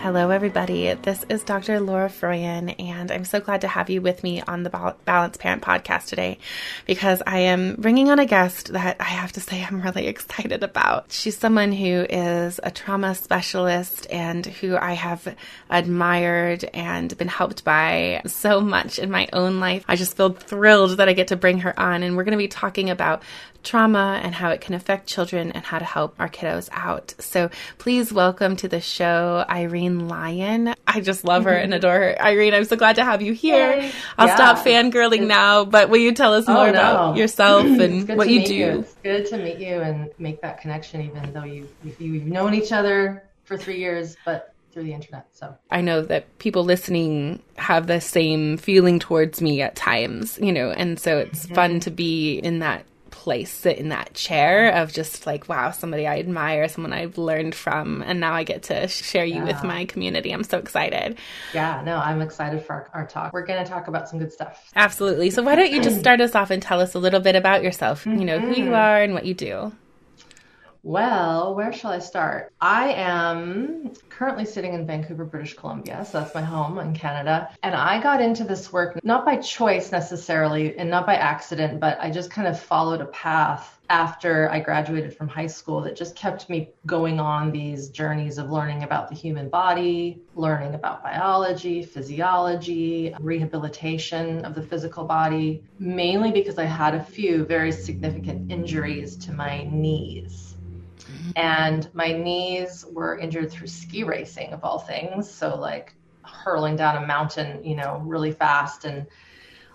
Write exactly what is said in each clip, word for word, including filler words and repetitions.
Hello, everybody. This is Doctor Laura Froyen, and I'm so glad to have you with me on the Bal- Balanced Parent Podcast today, because I am bringing on a guest that I have to say I'm really excited about. She's someone who is a trauma specialist and who I have admired and been helped by so much in my own life. I just feel thrilled that I get to bring her on, and we're going to be talking about trauma and how it can affect children and how to help our kiddos out. So please welcome to the show, Irene Lyon. I just love her and adore her. Irene, I'm so glad to have you here. Yay. I'll yeah. stop fangirling it's, now, but will you tell us more oh, no. about yourself and what you do? You. It's good to meet you and make that connection, even though you, you've known each other for three years, but through the internet. So I know that people listening have the same feeling towards me at times, you know, and so it's mm-hmm. fun to be in that place, sit in that chair of just like, wow, somebody I admire, someone I've learned from, and now I get to share you yeah. with my community. I'm so excited. Yeah, no, I'm excited for our, our talk. We're going to talk about some good stuff. Absolutely. So why don't you just start us off and tell us a little bit about yourself, mm-hmm. you know, who you are and what you do. Well, where shall I start? I am currently sitting in Vancouver, British Columbia. So that's my home in Canada. And I got into this work, not by choice necessarily and not by accident, but I just kind of followed a path after I graduated from high school that just kept me going on these journeys of learning about the human body, learning about biology, physiology, rehabilitation of the physical body, mainly because I had a few very significant injuries to my knees. And my knees were injured through ski racing, of all things. So like hurling down a mountain, you know, really fast and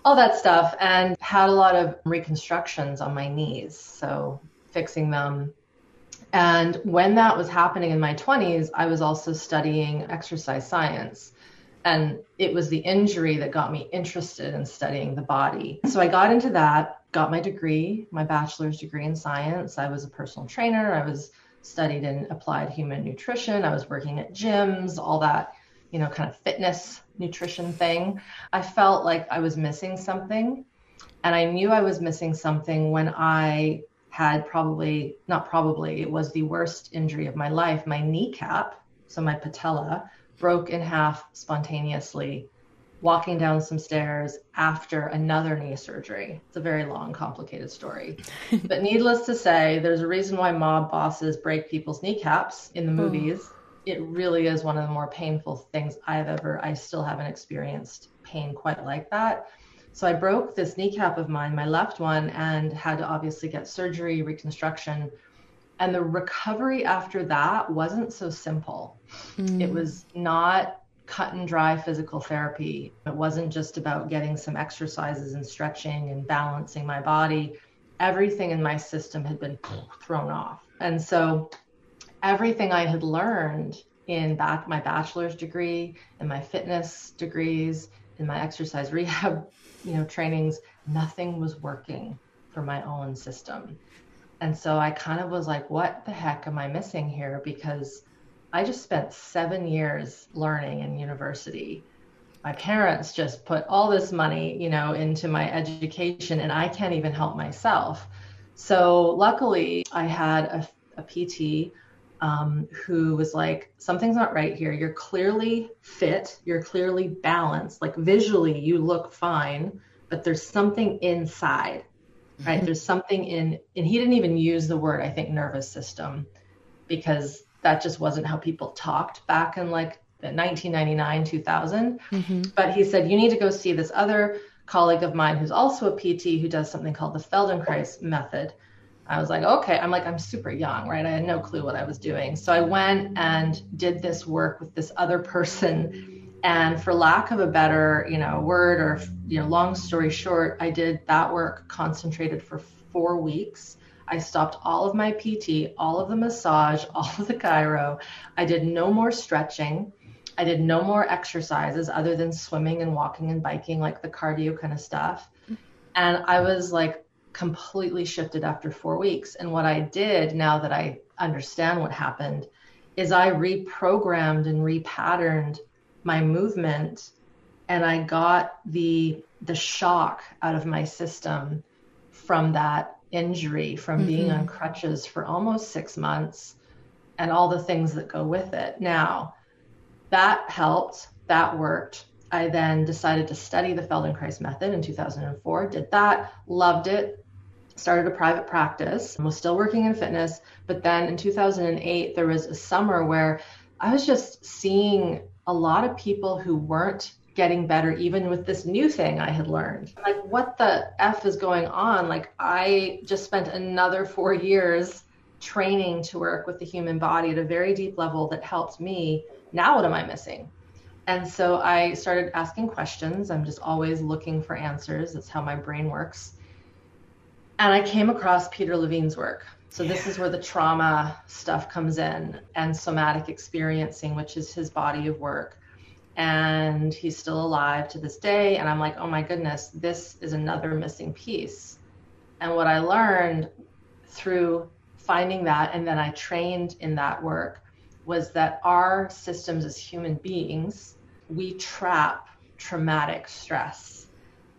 all that stuff, and had a lot of reconstructions on my knees. So fixing them. And when that was happening in my twenties, I was also studying exercise science. And it was the injury that got me interested in studying the body. So I got into that, got my degree, my bachelor's degree in science. I was a personal trainer. I was studied in applied human nutrition. I was working at gyms, all that, you know, kind of fitness nutrition thing. I felt like I was missing something, and I knew I was missing something when I had probably, not probably, it was the worst injury of my life. My kneecap, so my patella, broke in half spontaneously, walking down some stairs after another knee surgery. It's a very long, complicated story. But needless to say, there's a reason why mob bosses break people's kneecaps in the movies. Oh. It really is one of the more painful things I've ever, I still haven't experienced pain quite like that. So I broke this kneecap of mine, my left one, and had to obviously get surgery, reconstruction. And the recovery after that wasn't so simple. Mm. It was not cut and dry physical therapy. It wasn't just about getting some exercises and stretching and balancing my body. Everything in my system had been thrown off. And so everything I had learned in back my bachelor's degree and my fitness degrees and my exercise rehab, you know, trainings, nothing was working for my own system. And so I kind of was like, what the heck am I missing here? Because I just spent seven years learning in university. My parents just put all this money, you know, into my education, and I can't even help myself. So luckily I had a, a P T um, who was like, something's not right here. You're clearly fit. You're clearly balanced. Like visually you look fine, but there's something inside, right? Mm-hmm. There's something in, and he didn't even use the word, I think, nervous system, because that just wasn't how people talked back in like the nineteen ninety-nine, two thousand. Mm-hmm. But he said, you need to go see this other colleague of mine who's also a P T who does something called the Feldenkrais method. I was like, okay, I'm like, I'm super young, right? I had no clue what I was doing. So I went and did this work with this other person. And for lack of a better, you know, word or, you know, long story short, I did that work concentrated for four weeks. I stopped all of my P T, all of the massage, all of the chiro. I did no more stretching. I did no more exercises other than swimming and walking and biking, like the cardio kind of stuff. And I was like completely shifted after four weeks. And what I did, now that I understand what happened, is I reprogrammed and repatterned my movement, and I got the the shock out of my system from that injury, from mm-hmm. being on crutches for almost six months and all the things that go with it. Now, that helped, that worked. I then decided to study the Feldenkrais method in two thousand four, did that, loved it, started a private practice, was still working in fitness. But then in two thousand eight, there was a summer where I was just seeing a lot of people who weren't getting better, even with this new thing I had learned. Like, what the F is going on? Like, I just spent another four years training to work with the human body at a very deep level that helped me. Now what am I missing? And so I started asking questions. I'm just always looking for answers. That's how my brain works. And I came across Peter Levine's work. So yeah. This is where the trauma stuff comes in, and somatic experiencing, which is his body of work. And he's still alive to this day. And I'm like, oh my goodness, this is another missing piece. And what I learned through finding that, and then I trained in that work, was that our systems as human beings, we trap traumatic stress.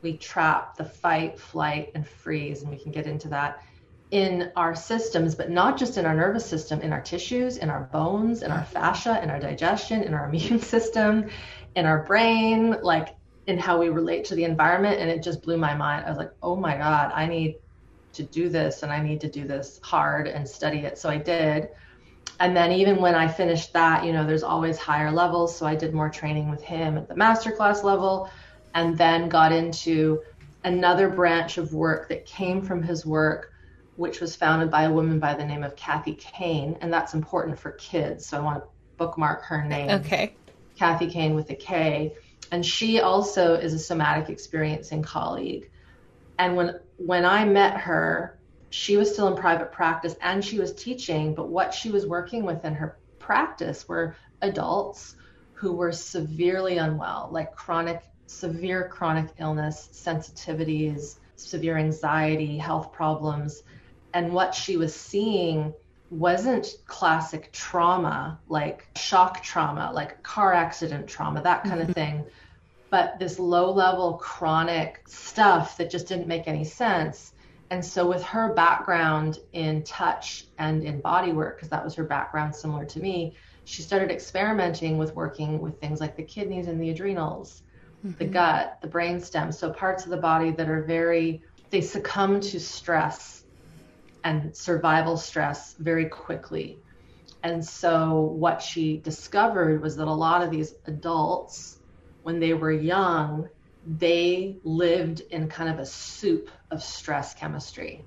We trap the fight, flight, and freeze, and we can get into that, in our systems, but not just in our nervous system, in our tissues, in our bones, in our fascia, in our digestion, in our immune system, in our brain, like in how we relate to the environment. And it just blew my mind. I was like, oh my God, I need to do this, and I need to do this hard and study it. So I did. And then even when I finished that, you know, there's always higher levels. So I did more training with him at the masterclass level, and then got into another branch of work that came from his work, which was founded by a woman by the name of Kathy Kane. And that's important for kids. So I want to bookmark her name. Okay. Kathy Kane with a K. And she also is a somatic experiencing colleague. And when, when I met her, she was still in private practice and she was teaching, but what she was working with in her practice were adults who were severely unwell, like chronic, severe chronic illness, sensitivities, severe anxiety, health problems. And what she was seeing wasn't classic trauma, like shock trauma, like car accident trauma, that kind mm-hmm. of thing, but this low level chronic stuff that just didn't make any sense. And so with her background in touch and in body work, because that was her background similar to me, she started experimenting with working with things like the kidneys and the adrenals, mm-hmm. the gut, the brainstem. So parts of the body that are very, they succumb to stress and survival stress very quickly. And so what she discovered was that a lot of these adults, when they were young, they lived in kind of a soup of stress chemistry,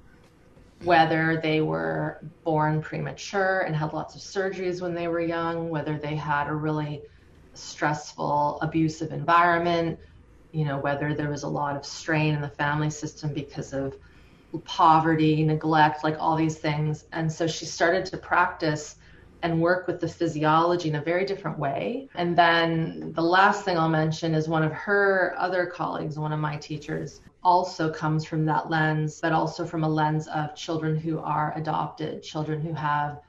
whether they were born premature and had lots of surgeries when they were young, whether they had a really stressful, abusive environment, you know, whether there was a lot of strain in the family system because of poverty, neglect, like all these things. And so she started to practice and work with the physiology in a very different way. And then the last thing I'll mention is one of her other colleagues, one of my teachers, also comes from that lens, but also from a lens of children who are adopted, children who have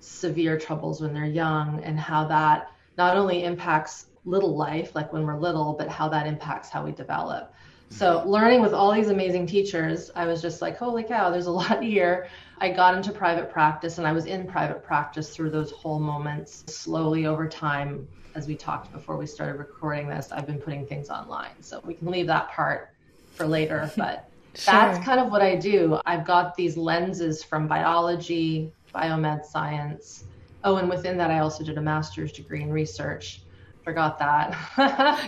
severe troubles when they're young, and how that not only impacts little life, like when we're little, but how that impacts how we develop. So learning with all these amazing teachers, I was just like, holy cow, there's a lot here. I got into private practice, and I was in private practice through those whole moments. Slowly over time, as we talked before we started recording this, I've been putting things online. So we can leave that part for later, but sure. That's kind of what I do. I've got these lenses from biology, biomed science. Oh, and within that, I also did a master's degree in research. Forgot that.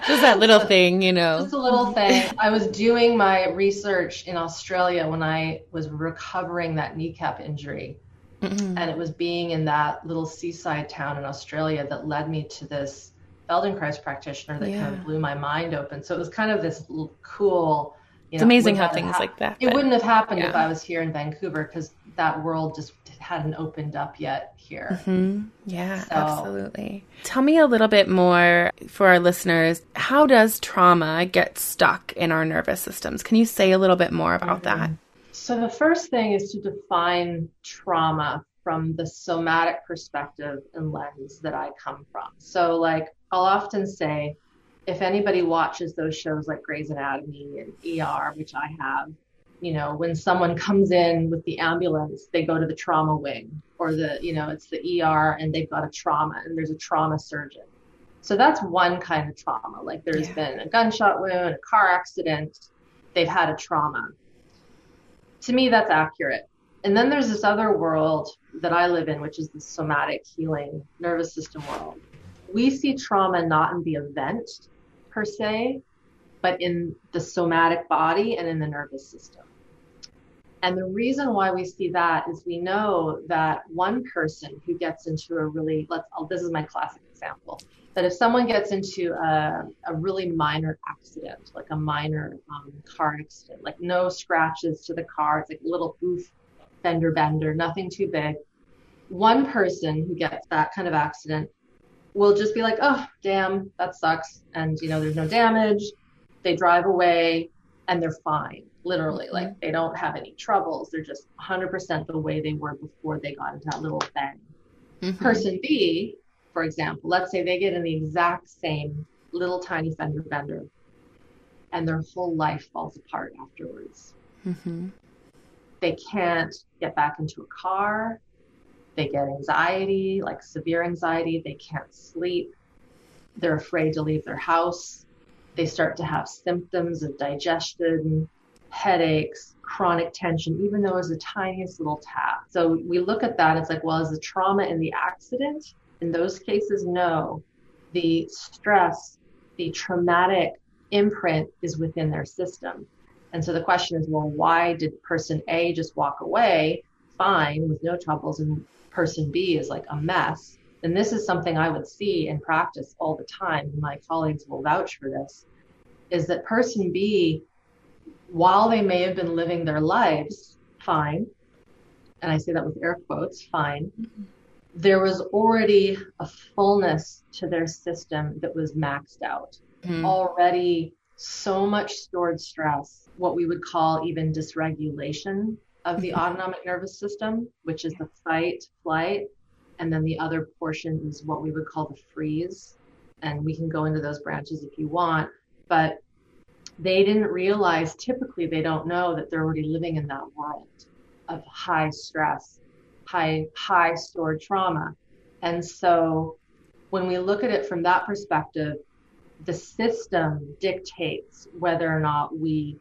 Just that little thing, you know. Just a little thing. I was doing my research in Australia when I was recovering that kneecap injury. Mm-hmm. And it was being in that little seaside town in Australia that led me to this Feldenkrais practitioner that yeah. kind of blew my mind open. So it was kind of this cool, you know, it's amazing how things ha- like that. It but, wouldn't have happened yeah. if I was here in Vancouver, because that world just hadn't opened up yet here. Mm-hmm. Yeah, so. Absolutely. Tell me a little bit more for our listeners. How does trauma get stuck in our nervous systems? Can you say a little bit more about mm-hmm. that? So the first thing is to define trauma from the somatic perspective and lens that I come from. So like I'll often say, if anybody watches those shows like Grey's Anatomy and E R, which I have, you know, when someone comes in with the ambulance, they go to the trauma wing, or the, you know, it's the E R and they've got a trauma and there's a trauma surgeon. So that's one kind of trauma. Like there's yeah. been a gunshot wound, a car accident, they've had a trauma. To me, that's accurate. And then there's this other world that I live in, which is the somatic healing nervous system world. We see trauma not in the event per se, but in the somatic body and in the nervous system. And the reason why we see that is we know that one person who gets into a really, let's, oh, this is my classic example, that if someone gets into a, a really minor accident, like a minor um, car accident, like no scratches to the car, it's like a little oof, fender bender, nothing too big. One person who gets that kind of accident will just be like, oh, damn, that sucks. And, you know, there's no damage. They drive away and they're fine, literally. Mm-hmm. Like they don't have any troubles. They're just one hundred percent the way they were before they got into that little thing. Mm-hmm. Person B, for example, let's say they get in the exact same little tiny fender bender and their whole life falls apart afterwards. Mm-hmm. They can't get back into a car. They get anxiety, like severe anxiety. They can't sleep. They're afraid to leave their house. They start to have symptoms of digestion, headaches, chronic tension, even though it's the tiniest little tap. So we look at that, it's like, well, is the trauma in the accident? In those cases, no. The stress, the traumatic imprint is within their system. And so the question is, well, why did person A just walk away fine with no troubles and person B is like a mess? And this is something I would see in practice all the time. My colleagues will vouch for this, is that person B, while they may have been living their lives fine, and I say that with air quotes, fine, mm-hmm. there was already a fullness to their system that was maxed out. Mm-hmm. Already so much stored stress, what we would call even dysregulation of the mm-hmm. autonomic nervous system, which is the fight, flight, and then the other portion is what we would call the freeze. And we can go into those branches if you want, but they didn't realize, typically they don't know that they're already living in that world of high stress, high, high stored trauma. And so when we look at it from that perspective, the system dictates whether or not we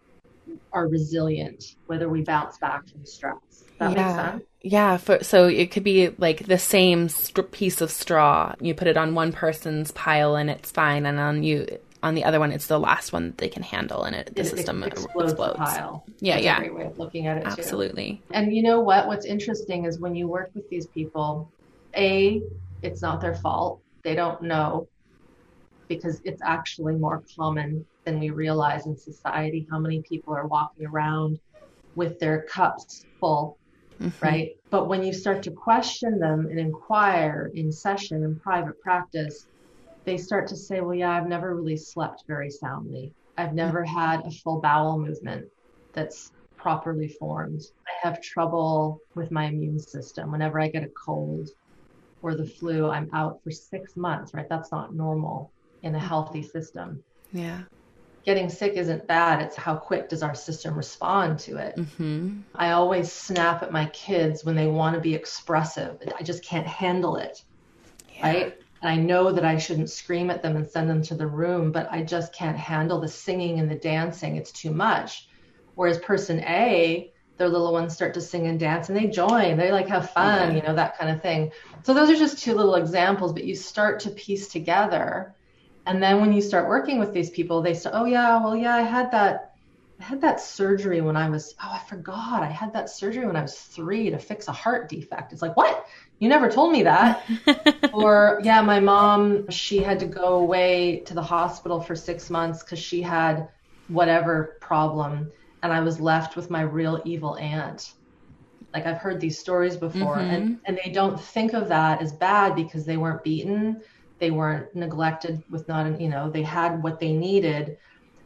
are resilient, whether we bounce back from stress. That yeah. makes sense? Yeah. For, so it could be like the same st- piece of straw. You put it on one person's pile and it's fine. And on you, on the other one, it's the last one that they can handle. And it, the it, system it explodes. explodes. The pile. Yeah. That's yeah. a great way of looking at it. Absolutely. Too. And you know what, what's interesting is when you work with these people, A, it's not their fault. They don't know, because it's actually more common than we realize in society, how many people are walking around with their cups full, mm-hmm. right? But when you start to question them and inquire in session and private practice, they start to say, well, yeah, I've never really slept very soundly. I've never mm-hmm. had a full bowel movement that's properly formed. I have trouble with my immune system. Whenever I get a cold or the flu, I'm out for six months, right? That's not normal. in a healthy system. Yeah. Getting sick isn't bad. It's how quick does our system respond to it. Mm-hmm. I always snap at my kids when they want to be expressive. I just can't handle it. Yeah. Right? And I know that I shouldn't scream at them and send them to the room, but I just can't handle the singing and the dancing. It's too much. Whereas person A, their little ones start to sing and dance and they join. They like have fun, yeah. you know, that kind of thing. So those are just two little examples, but you start to piece together. And then when you start working with these people, they say, oh yeah, well, yeah, I had that, I had that surgery when I was, oh, I forgot. I had that surgery when I was three to fix a heart defect. It's like, what? You never told me that. Or yeah, my mom, she had to go away to the hospital for six months because she had whatever problem. And I was left with my real evil aunt. Like I've heard these stories before, mm-hmm. and, and they don't think of that as bad because they weren't beaten. They weren't neglected with not, an, you know, they had what they needed,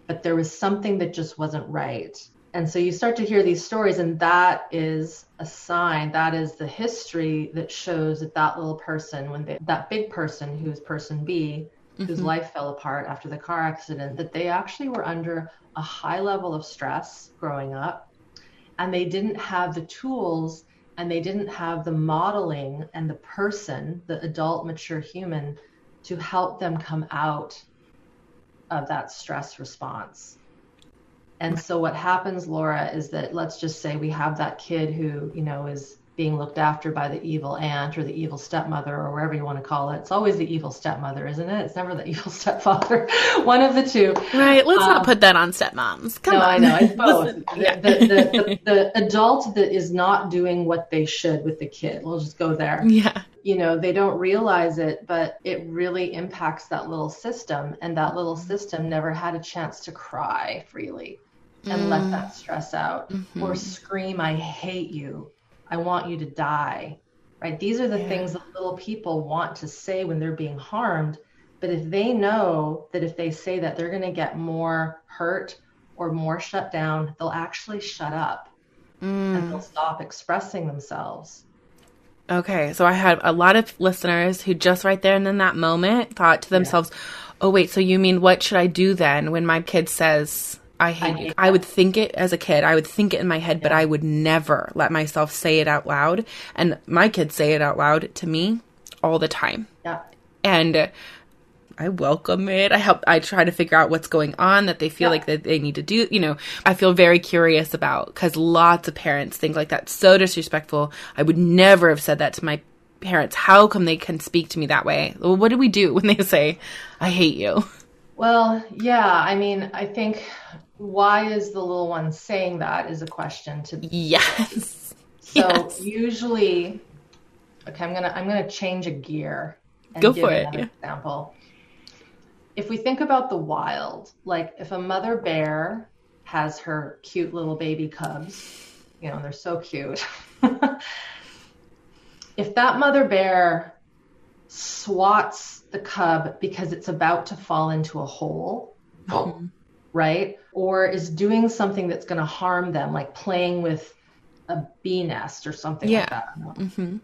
but there was something that just wasn't right. And so you start to hear these stories, and that is a sign. That is the history that shows that that little person, when they, that big person who's person B, mm-hmm. whose life fell apart after the car accident, that they actually were under a high level of stress growing up, and they didn't have the tools and they didn't have the modeling and the person, the adult, mature human, to help them come out of that stress response. And so what happens, Laura, is that let's just say we have that kid who, you know, is being looked after by the evil aunt or the evil stepmother or wherever you want to call it. It's always the evil stepmother, isn't it? It's never the evil stepfather. One of the two. Right. Let's um, not put that on stepmoms. Come no, on. No, I know. It's both. Yeah. the, the, the, the adult that is not doing what they should with the kid. We'll just go there. Yeah. You know, they don't realize it, but it really impacts that little system. And that little system never had a chance to cry freely and mm. let that stress out mm-hmm. or scream, I hate you. I want you to die, right? These are the yeah. things that little people want to say when they're being harmed. But if they know that if they say that, they're going to get more hurt or more shut down, they'll actually shut up mm. and they'll stop expressing themselves. Okay. So I had a lot of listeners who just right there and in that moment thought to themselves, yeah. oh, wait, so you mean what should I do then when my kid says... I hate, I hate you. I would think it as a kid. I would think it in my head, yeah. but I would never let myself say it out loud. And my kids say it out loud to me all the time. Yeah. And I welcome it. I help. I try to figure out what's going on that they feel yeah. like that they need to do. You know, I feel very curious about because lots of parents think like that's so disrespectful. I would never have said that to my parents. How come they can speak to me that way? Well, what do we do when they say, I hate you? Well, yeah. I mean, I think... why is the little one saying that is a question to be. Yes. So yes. usually, okay, I'm going to, I'm going to change a gear and Go give for it. An yeah. example. If we think about the wild, like if a mother bear has her cute little baby cubs, you know, and they're so cute. If that mother bear swats the cub because it's about to fall into a hole, mm-hmm. right? Or is doing something that's going to harm them, like playing with a bee nest or something yeah. like that. Mm-hmm.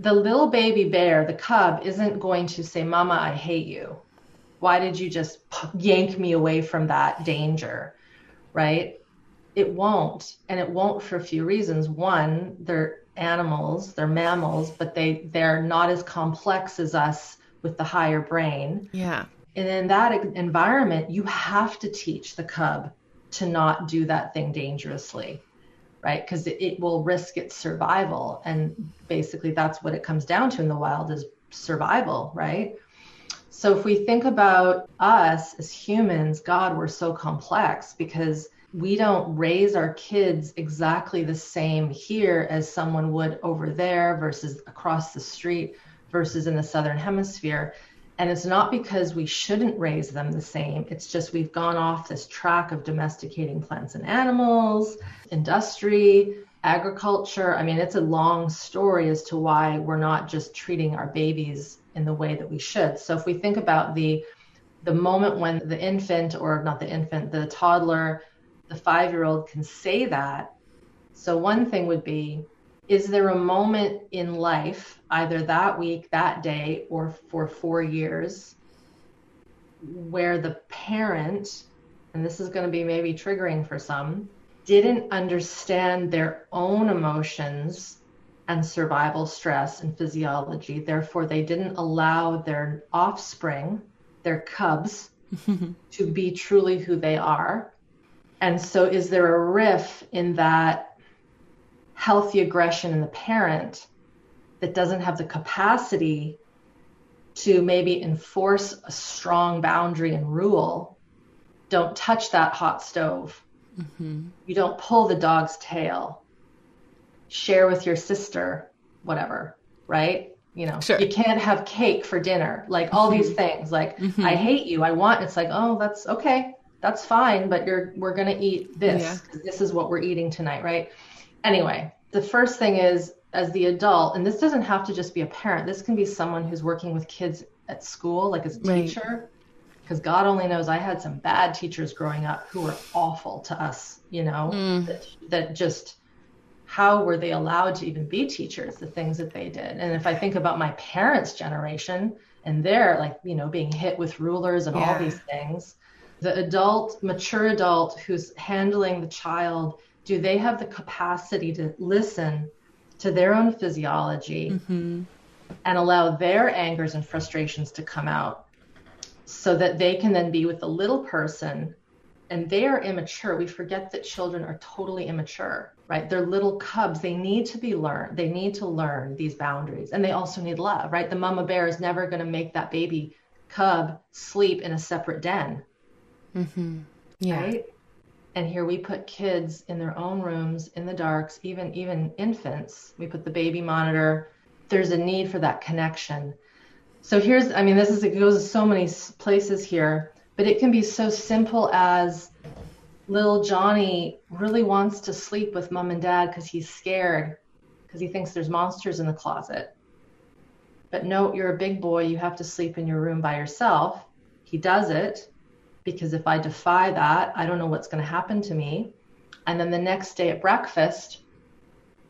The little baby bear, the cub, isn't going to say, Mama, I hate you. Why did you just yank me away from that danger? Right? It won't. And it won't for a few reasons. One, they're animals, they're mammals, but they, they're not as complex as us with the higher brain. Yeah. And in that environment, you have to teach the cub to not do that thing dangerously, right? Because it, it will risk its survival. And basically that's what it comes down to in the wild is survival, right? So if we think about us as humans, God, we're so complex because we don't raise our kids exactly the same here as someone would over there versus across the street versus in the Southern Hemisphere. And it's not because we shouldn't raise them the same. It's just we've gone off this track of domesticating plants and animals, industry, agriculture. I mean, it's a long story as to why we're not just treating our babies in the way that we should. So if we think about the the moment when the infant, or not the infant, the toddler, the five-year-old can say that. So one thing would be, is there a moment in life, either that week, that day, or for four years, where the parent, and this is going to be maybe triggering for some, didn't understand their own emotions and survival stress and physiology. Therefore, they didn't allow their offspring, their cubs, to be truly who they are. And so is there a riff in that healthy aggression in the parent that doesn't have the capacity to maybe enforce a strong boundary and rule? Don't touch that hot stove. Mm-hmm. You don't pull the dog's tail. Share with your sister, whatever, right? You know, sure. You can't have cake for dinner, like all mm-hmm. these things, like mm-hmm. I hate you, I want, it's like, oh, that's okay. That's fine. But you're, we're going to eat this. Yeah. This is what we're eating tonight. Right. Anyway, the first thing is, as the adult, and this doesn't have to just be a parent, this can be someone who's working with kids at school, like as a right. teacher, because God only knows I had some bad teachers growing up who were awful to us, you know, mm. that, that just, how were they allowed to even be teachers, the things that they did? And if I think about my parents' generation and they're like, you know, being hit with rulers and yeah. all these things, the adult, mature adult who's handling the child, do they have the capacity to listen to their own physiology mm-hmm. and allow their angers and frustrations to come out so that they can then be with the little person? And they are immature. We forget that children are totally immature, right? They're little cubs. They need to be learned. They need to learn these boundaries. And they also need love, right? The mama bear is never going to make that baby cub sleep in a separate den. Mm-hmm. Yeah. Right? And here we put kids in their own rooms, in the darks, even, even infants. We put the baby monitor. There's a need for that connection. So here's, I mean, this is, it goes to so many places here, but it can be so simple as little Johnny really wants to sleep with mom and dad because he's scared, because he thinks there's monsters in the closet. But no, you're a big boy. You have to sleep in your room by yourself. He does it. Because if I defy that, I don't know what's going to happen to me. And then the next day at breakfast,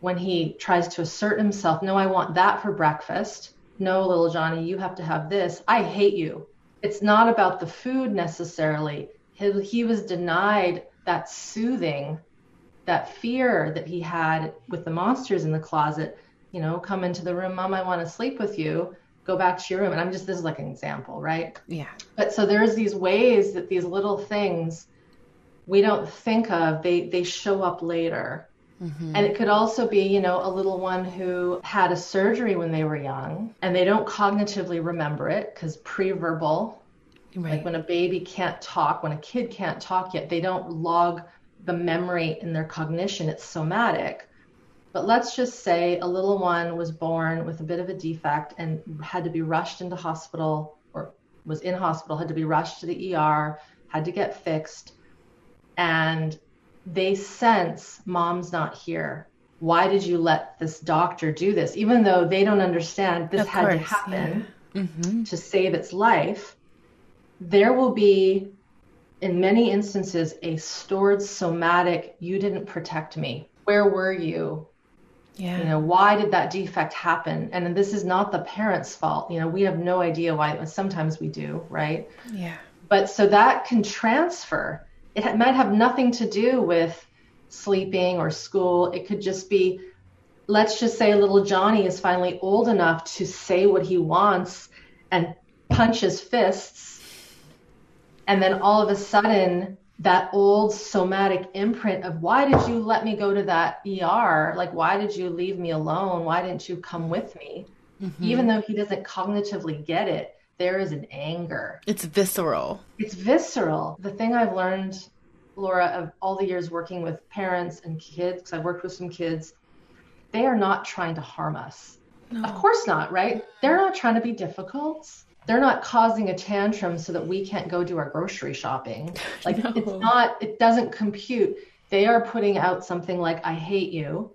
when he tries to assert himself, no, I want that for breakfast. No, little Johnny, you have to have this. I hate you. It's not about the food necessarily. He, he was denied that soothing, that fear that he had with the monsters in the closet. You know, come into the room, Mom, I want to sleep with you. Go back to your room. And I'm just, this is like an example, right? Yeah. But so there's these ways that these little things we don't think of, they, they show up later. Mm-hmm. And it could also be, you know, a little one who had a surgery when they were young and they don't cognitively remember it because pre-verbal, right. Like when a baby can't talk, when a kid can't talk yet, they don't log the memory in their cognition. It's somatic. But let's just say a little one was born with a bit of a defect and had to be rushed into hospital, or was in hospital, had to be rushed to the E R, had to get fixed. And they sense mom's not here. Why did you let this doctor do this? Even though they don't understand this had to happen yeah. mm-hmm. to save its life, there will be, in many instances, a stored somatic, you didn't protect me. Where were you? Yeah. You know, why did that defect happen? And this is not the parent's fault. You know, we have no idea why. Sometimes we do, right? Yeah. But so that can transfer. It might have nothing to do with sleeping or school. It could just be, let's just say little Johnny is finally old enough to say what he wants and punch his fists. And then all of a sudden, that old somatic imprint of why did you let me go to that E R? Like, why did you leave me alone? Why didn't you come with me? Mm-hmm. Even though he doesn't cognitively get it, there is an anger. It's visceral. It's visceral. The thing I've learned, Laura, of all the years working with parents and kids, because I've worked with some kids, they are not trying to harm us. No. Of course not, right? They're not trying to be difficult. They're not causing a tantrum so that we can't go do our grocery shopping. Like no. It's not, it doesn't compute. They are putting out something like, I hate you,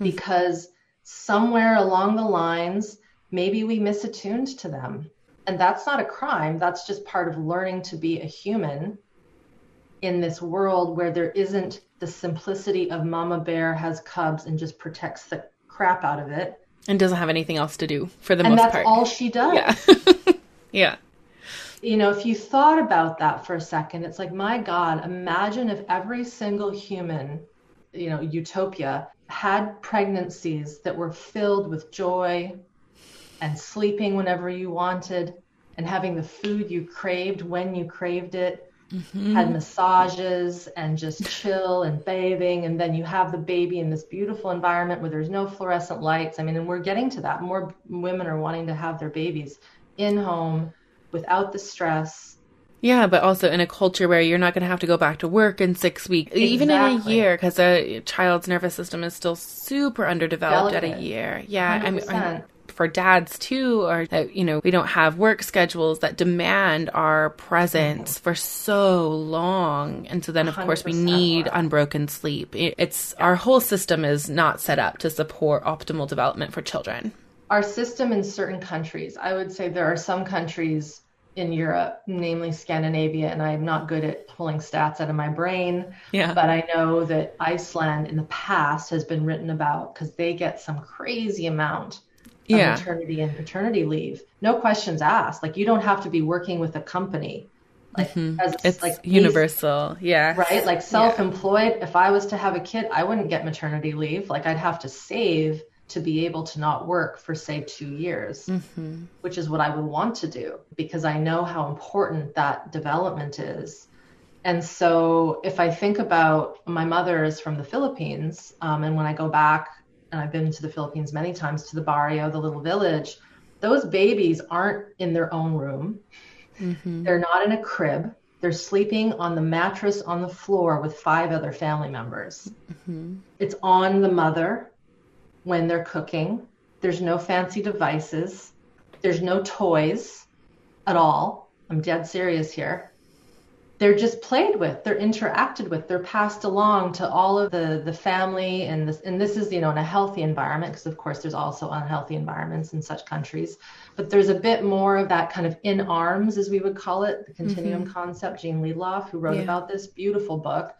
because somewhere along the lines, maybe we misattuned to them. And that's not a crime. That's just part of learning to be a human in this world where there isn't the simplicity of mama bear has cubs and just protects the crap out of it. And doesn't have anything else to do for the and most part. And that's all she does. Yeah. yeah. you know, if you thought about that for a second, it's like, my God, imagine if every single human, you know, utopia had pregnancies that were filled with joy and sleeping whenever you wanted and having the food you craved when you craved it, mm-hmm. had massages and just chill and bathing. And then you have the baby in this beautiful environment where there's no fluorescent lights. I mean, and we're getting to that. More women are wanting to have their babies in home without the stress. Yeah, but also in a culture where you're not going to have to go back to work in six weeks, exactly. even in a year, because a child's nervous system is still super underdeveloped Delicate. At a year. Yeah, I mean, I'm, for dads too, or that, you know, we don't have work schedules that demand our presence mm-hmm. for so long, and so then of course we need more. Unbroken sleep. It's our whole system is not set up to support optimal development for children. Our system in certain countries, I would say there are some countries in Europe, namely Scandinavia, and I'm not good at pulling stats out of my brain, yeah. but I know that Iceland in the past has been written about because they get some crazy amount of yeah. maternity and paternity leave. No questions asked. Like, you don't have to be working with a company. Like, mm-hmm. as, it's like universal. Least, yeah. Right. Like self-employed. Yeah. If I was to have a kid, I wouldn't get maternity leave. Like, I'd have to save to be able to not work for, say, two years, mm-hmm. which is what I would want to do because I know how important that development is. And so if I think about, my mother is from the Philippines, um, and when I go back, and I've been to the Philippines many times, to the barrio, the little village, those babies aren't in their own room. Mm-hmm. They're not in a crib. They're sleeping on the mattress on the floor with five other family members. Mm-hmm. It's on the mother. When they're cooking, there's no fancy devices, there's no toys at all. I'm dead serious here. They're just played with, they're interacted with, they're passed along to all of the, the family, and this and this is, you know, in a healthy environment, because of course there's also unhealthy environments in such countries, but there's a bit more of that kind of in arms, as we would call it, the continuum mm-hmm. concept. Jean Lidloff, who wrote yeah. about this beautiful book,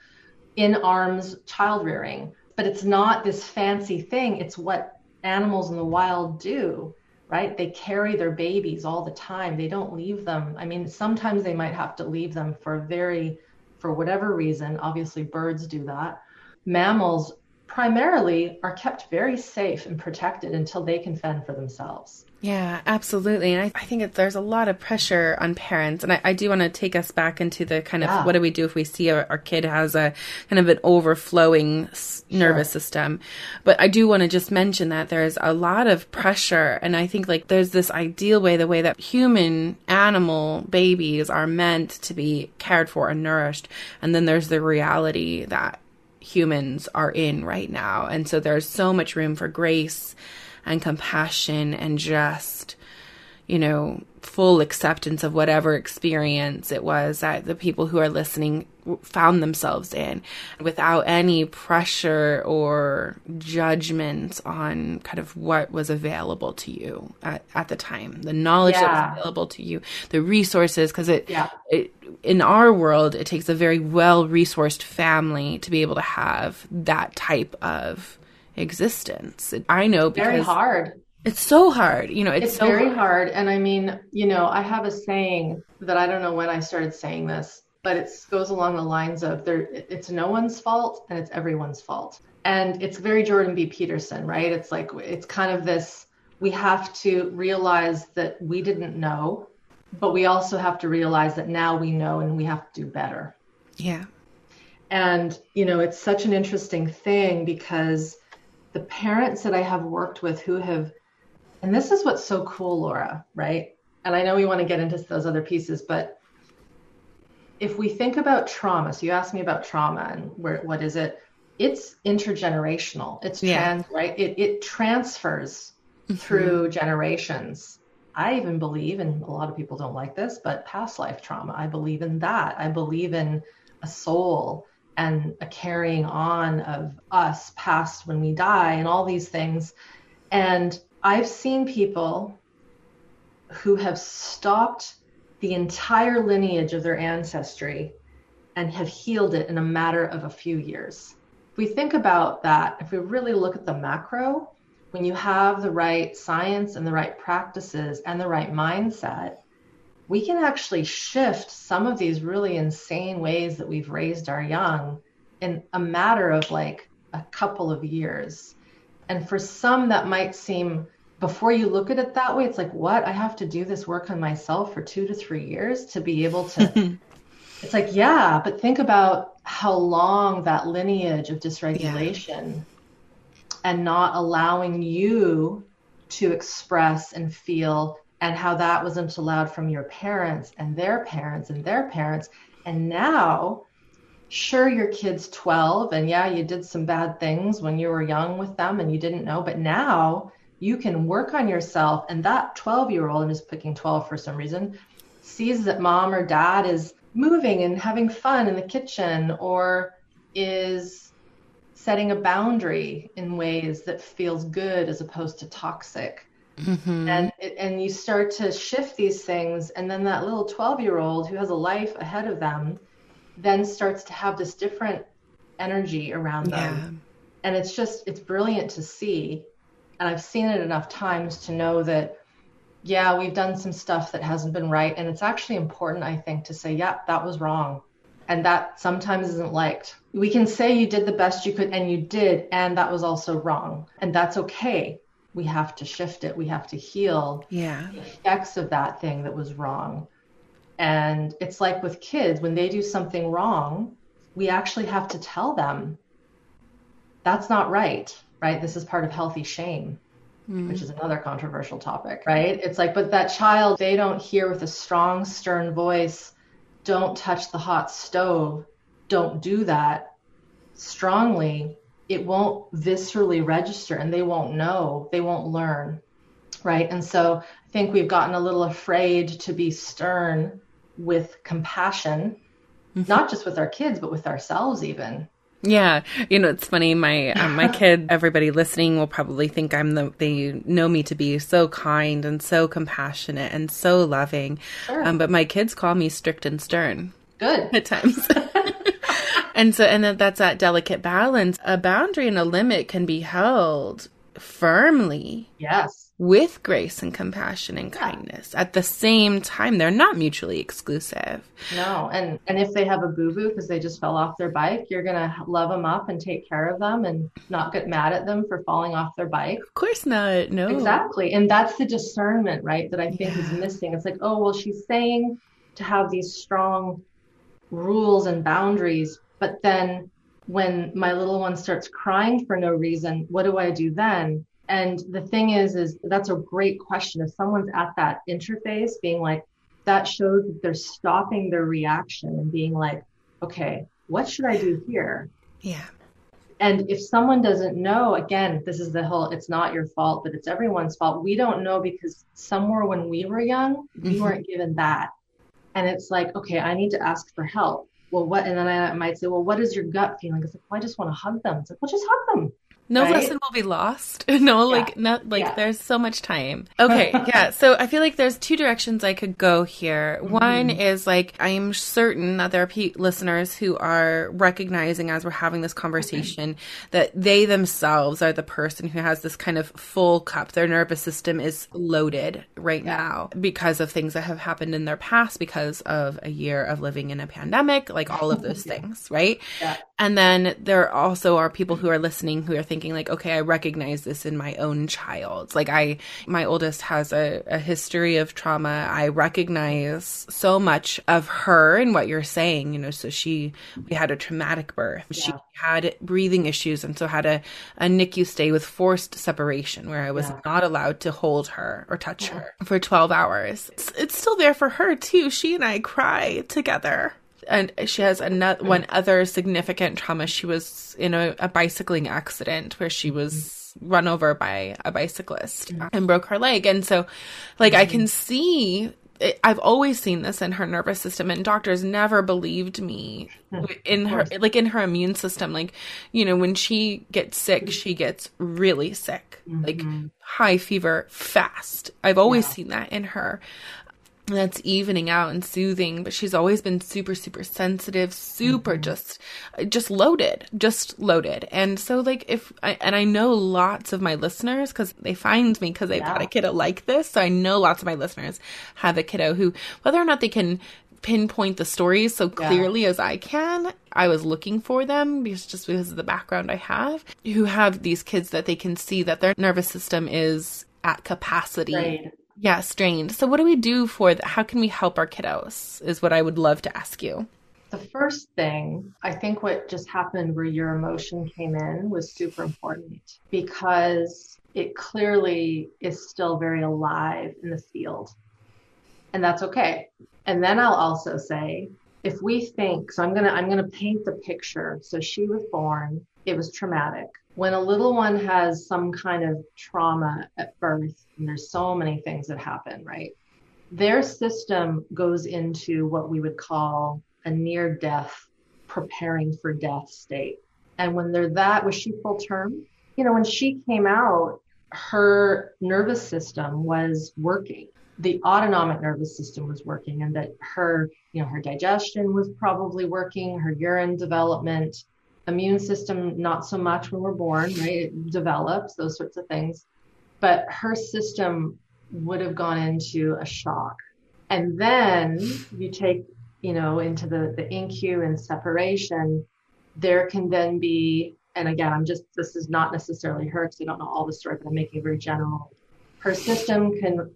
In Arms Child Rearing. But it's not this fancy thing. It's what animals in the wild do, right? They carry their babies all the time. They don't leave them. I mean, sometimes they might have to leave them for very, for whatever reason. Obviously, birds do that. Mammals primarily are kept very safe and protected until they can fend for themselves. Yeah, absolutely. And I, I think it, there's a lot of pressure on parents. And I, I do want to take us back into the kind of, yeah. what do we do if we see our, our kid has a kind of an overflowing s- nervous sure. system? But I do want to just mention that there's a lot of pressure. And I think like there's this ideal way, the way that human animal babies are meant to be cared for and nourished. And then there's the reality that humans are in right now. And so there's so much room for grace and compassion and just, you know, full acceptance of whatever experience it was that the people who are listening found themselves in, without any pressure or judgment on kind of what was available to you at, at the time, the knowledge yeah. that was available to you, the resources, because it, yeah. it in our world, it takes a very well-resourced family to be able to have that type of existence. I know, because very hard. It's so hard. You know, it's, it's so very hard. hard. And I mean, you know, I have a saying that I don't know when I started saying this, but it goes along the lines of there, it's no one's fault and it's everyone's fault. And it's very Jordan B. Peterson, right? It's like, it's kind of this, we have to realize that we didn't know, but we also have to realize that now we know and we have to do better. Yeah. And, you know, it's such an interesting thing because the parents that I have worked with who have, and this is what's so cool, Laura, right? And I know we want to get into those other pieces, but if we think about trauma, so you asked me about trauma and where, what is it? It's intergenerational. It's trans, yeah. right? It, it transfers mm-hmm. through generations. I even believe, and a lot of people don't like this, but past life trauma, I believe in that. I believe in a soul and a carrying on of us past when we die and all these things. And I've seen people who have stopped the entire lineage of their ancestry and have healed it in a matter of a few years. If we think about that, if we really look at the macro, when you have the right science and the right practices and the right mindset, we can actually shift some of these really insane ways that we've raised our young in a matter of like a couple of years. And for some that might seem, before you look at it that way, it's like, what? I have to do this work on myself for two to three years to be able to, it's like, yeah, but think about how long that lineage of dysregulation yeah. and not allowing you to express and feel, and how that wasn't allowed from your parents and their parents and their parents. And now, sure, your kid's twelve, and yeah, you did some bad things when you were young with them and you didn't know, but now you can work on yourself. And that twelve-year-old, I'm just picking twelve for some reason, sees that mom or dad is moving and having fun in the kitchen, or is setting a boundary in ways that feels good as opposed to toxic. Mm-hmm. And and you start to shift these things. And then that little twelve-year-old who has a life ahead of them then starts to have this different energy around them. Yeah. And it's just, it's brilliant to see. And I've seen it enough times to know that, yeah, we've done some stuff that hasn't been right. And it's actually important, I think, to say, yeah, that was wrong. And that sometimes isn't liked. We can say you did the best you could, and you did, and that was also wrong. And that's okay. We have to shift it. We have to heal yeah. the effects of that thing that was wrong. And it's like with kids, when they do something wrong, we actually have to tell them, that's not right, right? This is part of healthy shame, mm. which is another controversial topic, right? It's like, but that child, they don't hear with a strong, stern voice, don't touch the hot stove, don't do that strongly. It won't viscerally register, and they won't know, they won't learn, right? And so I think we've gotten a little afraid to be stern with compassion, mm-hmm. not just with our kids, but with ourselves even. Yeah. You know, it's funny. My, um, my kid, everybody listening will probably think I'm the, they know me to be so kind and so compassionate and so loving. Sure. Um, but my kids call me strict and stern. Good. At times. And so, and that's that delicate balance. A boundary and a limit can be held firmly. Yes. With grace and compassion and yeah. kindness. At the same time, they're not mutually exclusive. No. And, and if they have a boo-boo because they just fell off their bike, you're going to love them up and take care of them and not get mad at them for falling off their bike. Of course not. No. Exactly. And that's the discernment, right, that I think yeah. is missing. It's like, oh, well, she's saying to have these strong rules and boundaries, but then when my little one starts crying for no reason, what do I do then? And the thing is, is that's a great question. If someone's at that interface being like, that shows that they're stopping their reaction and being like, okay, what should I do here? Yeah. And if someone doesn't know, again, this is the whole, it's not your fault, but it's everyone's fault. We don't know because somewhere when we were young, mm-hmm. we weren't given that. And it's like, okay, I need to ask for help. Well, what, and then I might say, well, what is your gut feeling? It's like, well, I just want to hug them. It's like, well, just hug them. No right? lesson will be lost. No, yeah. like, not like yeah. there's so much time. Okay. yeah. So I feel like there's two directions I could go here. Mm-hmm. One is like, I'm certain that there are pe- listeners who are recognizing as we're having this conversation okay. that they themselves are the person who has this kind of full cup. Their nervous system is loaded right yeah. now because of things that have happened in their past, because of a year of living in a pandemic, like all of those yeah. things. Right. Yeah. And then there also are people who are listening who are thinking, Thinking like, okay, I recognize this in my own child. Like I, my oldest has a, a history of trauma. I recognize so much of her and what you're saying, you know, so she, we had a traumatic birth. Yeah. She had breathing issues. And so had a, a NICU stay with forced separation where I was yeah. not allowed to hold her or touch yeah. her for twelve hours. It's, it's still there for her too. She and I cry together. And she has another one other significant trauma. She was in a, a bicycling accident where she was run over by a bicyclist mm-hmm. and broke her leg. And so, like, mm-hmm. I can see, it, I've always seen this in her nervous system, and doctors never believed me in her, like in her immune system. Like, you know, when she gets sick, she gets really sick, mm-hmm. like high fever fast. I've always yeah. seen that in her. that's evening out and soothing, but she's always been super, super sensitive, super mm-hmm. just, just loaded, just loaded. And so like if, I, and I know lots of my listeners, cause they find me cause they've yeah. got a kiddo like this. So I know lots of my listeners have a kiddo who, whether or not they can pinpoint the stories so clearly yeah. as I can, I was looking for them because just because of the background I have, who have these kids that they can see that their nervous system is at capacity. Right. Yeah, strained. So what do we do for that? How can we help our kiddos is what I would love to ask you. The first thing, I think what just happened where your emotion came in was super important because it clearly is still very alive in the field. And that's okay. And then I'll also say, if we think, so I'm going to, I'm going to paint the picture. So she was born, it was traumatic. When a little one has some kind of trauma at birth, and there's so many things that happen, right? Their system goes into what we would call a near death, preparing for death state. And when they're that, was she full term? You know, when she came out, her nervous system was working. The autonomic nervous system was working, and that her, you know, her digestion was probably working, her urine development, immune system, not so much when we're born, right? It develops, those sorts of things. But her system would have gone into a shock. And then you take, you know, into the, the I N C U and separation, there can then be, and again, I'm just, this is not necessarily her because I don't know all the story, but I'm making it very general. Her system can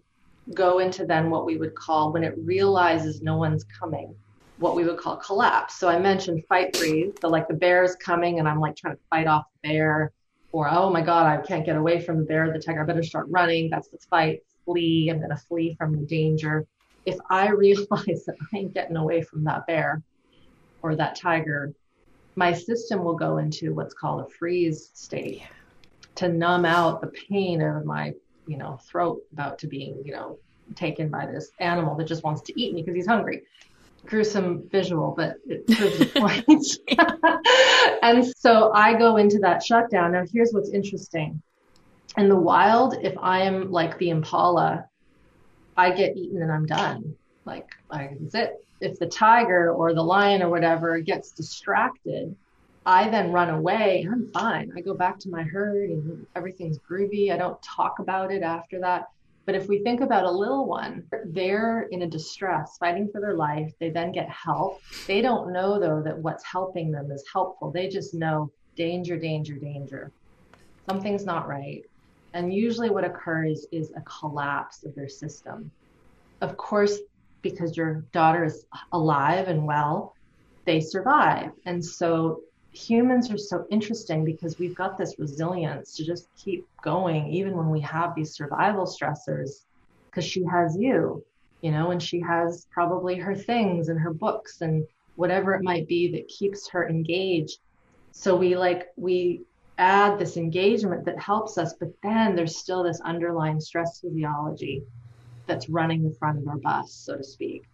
go into then what we would call, when it realizes no one's coming, what we would call collapse. So I mentioned fight freeze. So like the bear is coming and I'm like trying to fight off the bear, or, oh my God, I can't get away from the bear, the tiger, I better start running. That's the fight, flee. I'm going to flee from the danger. If I realize that I ain't getting away from that bear or that tiger, my system will go into what's called a freeze state yeah. to numb out the pain of my, you know, throat about to being, you know, taken by this animal that just wants to eat me because he's hungry. Gruesome visual, but it proves the point. And so I go into that shutdown. Now, here's what's interesting. In the wild, if I am like the impala, I get eaten and I'm done. Like, that's it. If the tiger or the lion or whatever gets distracted, I then run away. I'm fine. I go back to my herd and everything's groovy. I don't talk about it after that. But if we think about a little one, they're in a distress, fighting for their life. They then get help. They don't know, though, that what's helping them is helpful. They just know danger, danger, danger. Something's not right. And usually what occurs is a collapse of their system. Of course, because your daughter is alive and well, they survive. And so humans are so interesting because we've got this resilience to just keep going, even when we have these survival stressors, because she has you, you know, and she has probably her things and her books and whatever it might be that keeps her engaged. So we like, we add this engagement that helps us, but then there's still this underlying stress physiology that's running the front of our bus, so to speak.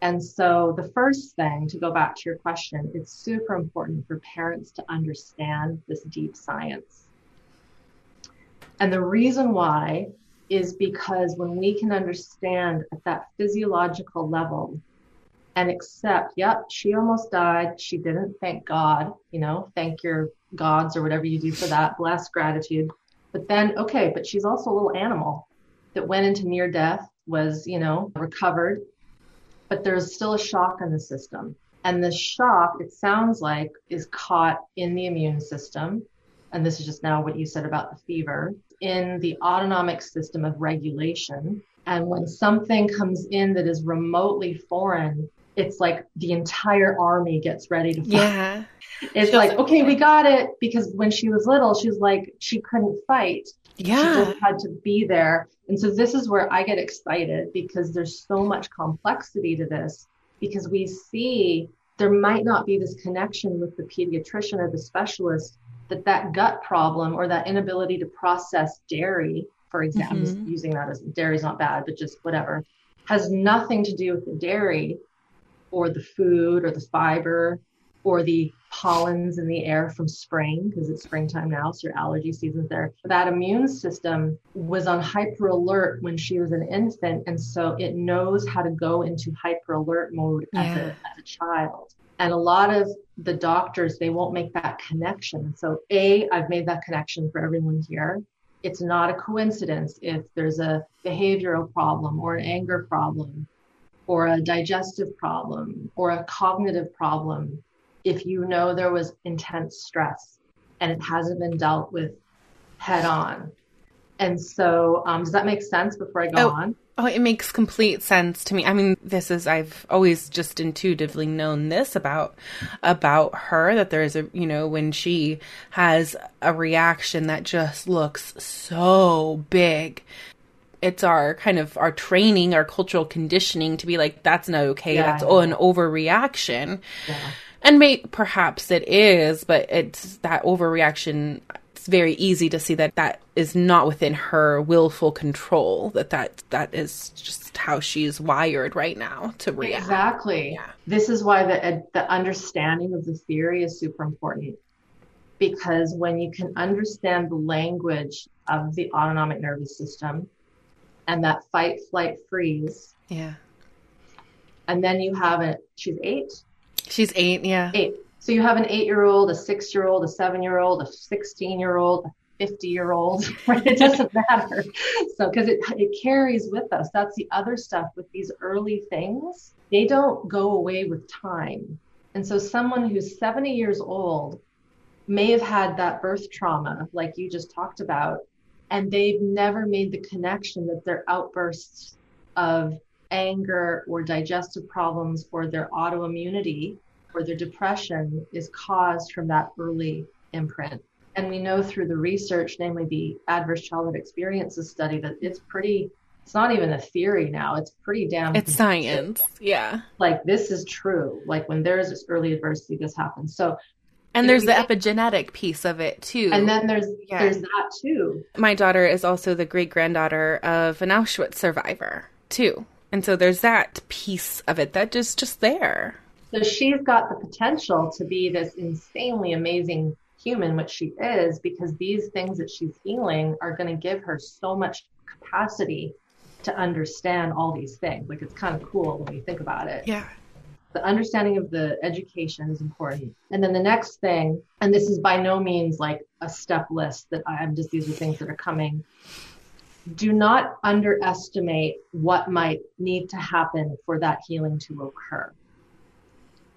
And so the first thing, to go back to your question, it's super important for parents to understand this deep science. And the reason why is because when we can understand at that physiological level and accept, yep, she almost died. She didn't, thank God, you know, thank your gods or whatever you do for that, bless, gratitude. But then, okay, but she's also a little animal that went into near death, was, you know, recovered. But there's still a shock in the system. And the shock, it sounds like, is caught in the immune system. And this is just now what you said about the fever, in the autonomic system of regulation. And when something comes in that is remotely foreign, it's like the entire army gets ready to fight. Yeah. It's she like, okay, we got it. Because when she was little, she was like, she couldn't fight. Yeah. She just had to be there. And so this is where I get excited because there's so much complexity to this, because we see there might not be this connection with the pediatrician or the specialist that that gut problem or that inability to process dairy, for example, mm-hmm. just using that as dairy's not bad, but just whatever, has nothing to do with the dairy or the food or the fiber or the pollens in the air from spring, because it's springtime now, so your allergy season's there. That immune system was on hyper alert when she was an infant, and so it knows how to go into hyper alert mode yeah. as, a, as a child. And a lot of the doctors, they won't make that connection. So A, I've made that connection for everyone here. It's not a coincidence if there's a behavioral problem or an anger problem or a digestive problem or a cognitive problem, if you know there was intense stress and it hasn't been dealt with head on. And so um, does that make sense before I go oh, on? Oh, it makes complete sense to me. I mean, this is, I've always just intuitively known this about, about her, that there is a, you know, when she has a reaction that just looks so big, it's our kind of our training, our cultural conditioning to be like, that's not okay. Yeah, that's an overreaction. Yeah. And may, perhaps it is, but it's that overreaction. It's very easy to see that that is not within her willful control, that that, that is just how she's wired right now to react. Exactly. Yeah. This is why the the understanding of the theory is super important, because when you can understand the language of the autonomic nervous system and that fight, flight, freeze. Yeah. And then you have it. She's eight. She's eight, yeah. Eight. So you have an eight-year-old, a six-year-old, a seven-year-old, a sixteen-year-old, a fifty-year-old, right? It doesn't matter. So, because it, it carries with us. That's the other stuff with these early things. They don't go away with time. And so someone who's seventy years old may have had that birth trauma, like you just talked about, and they've never made the connection that their outbursts of anger or digestive problems or their autoimmunity or their depression is caused from that early imprint. And we know through the research, namely the Adverse Childhood Experiences study, that it's pretty, it's not even a theory now. It's pretty damn. It's science. Yeah. Like this is true. Like when there is this early adversity, this happens. So And there's the epigenetic piece of it, too. And then there's yeah. there's that, too. My daughter is also the great-granddaughter of an Auschwitz survivor, too. And so there's that piece of it that is just there. So she's got the potential to be this insanely amazing human, which she is, because these things that she's healing are going to give her so much capacity to understand all these things. Like, it's kind of cool when you think about it. Yeah. The understanding of the education is important. And then the next thing, and this is by no means like a step list that I'm just, these are things that are coming. Do not underestimate what might need to happen for that healing to occur.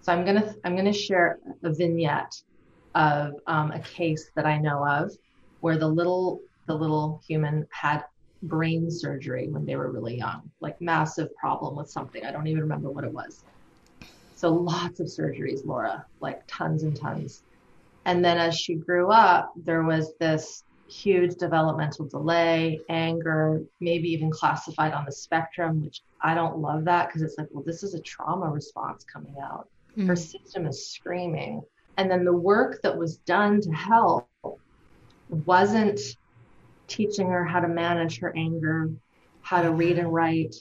So I'm going to, I'm going to share a vignette of um, a case that I know of where the little, the little human had brain surgery when they were really young, like massive problem with something. I don't even remember what it was. So lots of surgeries, Laura, like tons and tons. And then as she grew up, there was this huge developmental delay, anger, maybe even classified on the spectrum, which I don't love that because it's like, well, this is a trauma response coming out. Mm. Her system is screaming. And then the work that was done to help wasn't teaching her how to manage her anger, how to read and write.